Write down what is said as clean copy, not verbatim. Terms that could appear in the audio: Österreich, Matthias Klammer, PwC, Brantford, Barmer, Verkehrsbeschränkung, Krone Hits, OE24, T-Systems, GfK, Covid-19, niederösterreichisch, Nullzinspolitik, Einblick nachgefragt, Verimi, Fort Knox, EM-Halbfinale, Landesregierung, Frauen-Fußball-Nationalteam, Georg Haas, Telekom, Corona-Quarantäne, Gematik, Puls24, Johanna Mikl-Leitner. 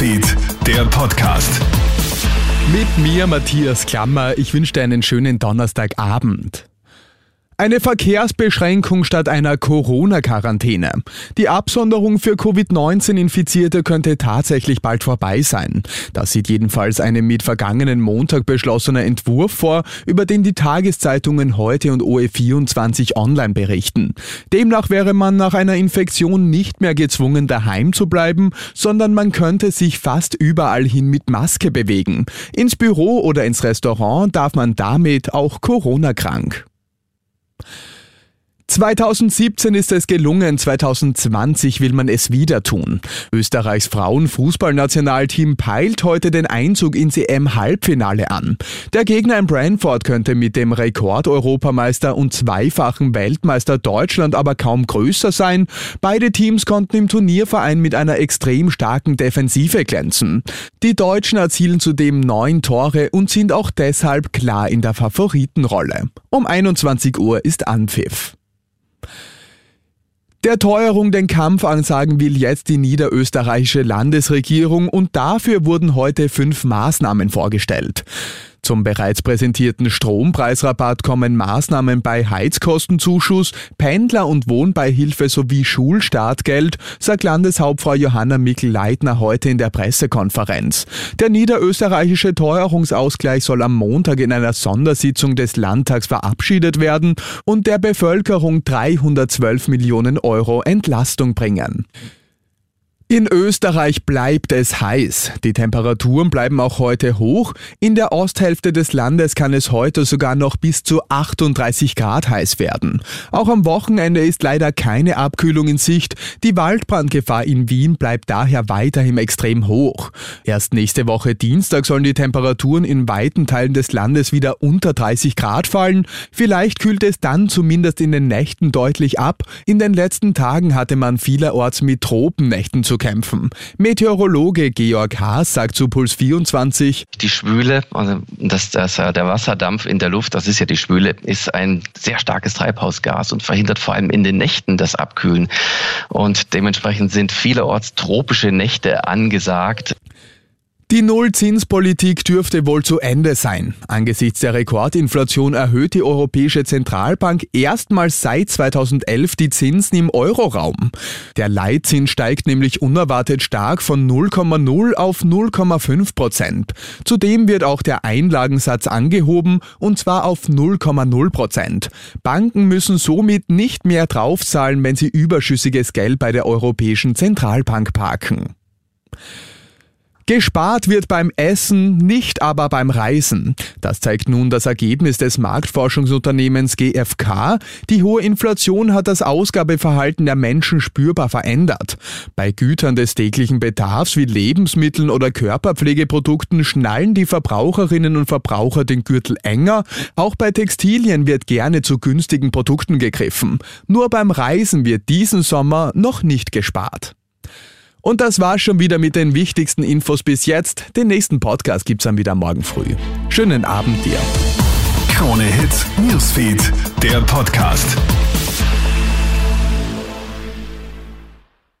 Newsfeed, der Podcast. Mit mir, Matthias Klammer. Ich wünsche dir einen schönen Donnerstagabend. Eine Verkehrsbeschränkung statt einer Corona-Quarantäne. Die Absonderung für Covid-19-Infizierte könnte tatsächlich bald vorbei sein. Das sieht jedenfalls einem mit vergangenen Montag beschlossener Entwurf vor, über den die Tageszeitungen heute und OE24 online berichten. Demnach wäre man nach einer Infektion nicht mehr gezwungen, daheim zu bleiben, sondern man könnte sich fast überall hin mit Maske bewegen. Ins Büro oder ins Restaurant darf man damit auch Corona-krank. 2017 ist es gelungen, 2020 will man es wieder tun. Österreichs Frauen-Fußball-Nationalteam peilt heute den Einzug ins EM-Halbfinale an. Der Gegner in Brantford könnte mit dem Rekord-Europameister und zweifachen Weltmeister Deutschland aber kaum größer sein. Beide Teams konnten im Turnierverein mit einer extrem starken Defensive glänzen. Die Deutschen erzielen zudem 9 Tore und sind auch deshalb klar in der Favoritenrolle. Um 21 Uhr ist Anpfiff. Der Teuerung den Kampf ansagen will jetzt die niederösterreichische Landesregierung und dafür wurden heute 5 Maßnahmen vorgestellt. Zum bereits präsentierten Strompreisrabatt kommen Maßnahmen bei Heizkostenzuschuss, Pendler- und Wohnbeihilfe sowie Schulstartgeld, sagt Landeshauptfrau Johanna Mikl-Leitner heute in der Pressekonferenz. Der niederösterreichische Teuerungsausgleich soll am Montag in einer Sondersitzung des Landtags verabschiedet werden und der Bevölkerung 312 Millionen Euro Entlastung bringen. In Österreich bleibt es heiß. Die Temperaturen bleiben auch heute hoch. In der Osthälfte des Landes kann es heute sogar noch bis zu 38 Grad heiß werden. Auch am Wochenende ist leider keine Abkühlung in Sicht. Die Waldbrandgefahr in Wien bleibt daher weiterhin extrem hoch. Erst nächste Woche Dienstag sollen die Temperaturen in weiten Teilen des Landes wieder unter 30 Grad fallen. Vielleicht kühlt es dann zumindest in den Nächten deutlich ab. In den letzten Tagen hatte man vielerorts mit Tropennächten zu kämpfen. Meteorologe Georg Haas sagt zu Puls24: Die Schwüle, also der Wasserdampf in der Luft, das ist ja die Schwüle, ist ein sehr starkes Treibhausgas und verhindert vor allem in den Nächten das Abkühlen. Und dementsprechend sind vielerorts tropische Nächte angesagt. Die Nullzinspolitik dürfte wohl zu Ende sein. Angesichts der Rekordinflation erhöht die Europäische Zentralbank erstmals seit 2011 die Zinsen im Euroraum. Der Leitzins steigt nämlich unerwartet stark von 0,0 auf 0,5%. Zudem wird auch der Einlagensatz angehoben, und zwar auf 0,0%. Banken müssen somit nicht mehr draufzahlen, wenn sie überschüssiges Geld bei der Europäischen Zentralbank parken. Gespart wird beim Essen, nicht aber beim Reisen. Das zeigt nun das Ergebnis des Marktforschungsunternehmens GfK. Die hohe Inflation hat das Ausgabeverhalten der Menschen spürbar verändert. Bei Gütern des täglichen Bedarfs wie Lebensmitteln oder Körperpflegeprodukten schnallen die Verbraucherinnen und Verbraucher den Gürtel enger. Auch bei Textilien wird gerne zu günstigen Produkten gegriffen. Nur beim Reisen wird diesen Sommer noch nicht gespart. Und das war's schon wieder mit den wichtigsten Infos bis jetzt. Den nächsten Podcast gibt's dann wieder morgen früh. Schönen Abend dir. Krone Hits Newsfeed, der Podcast.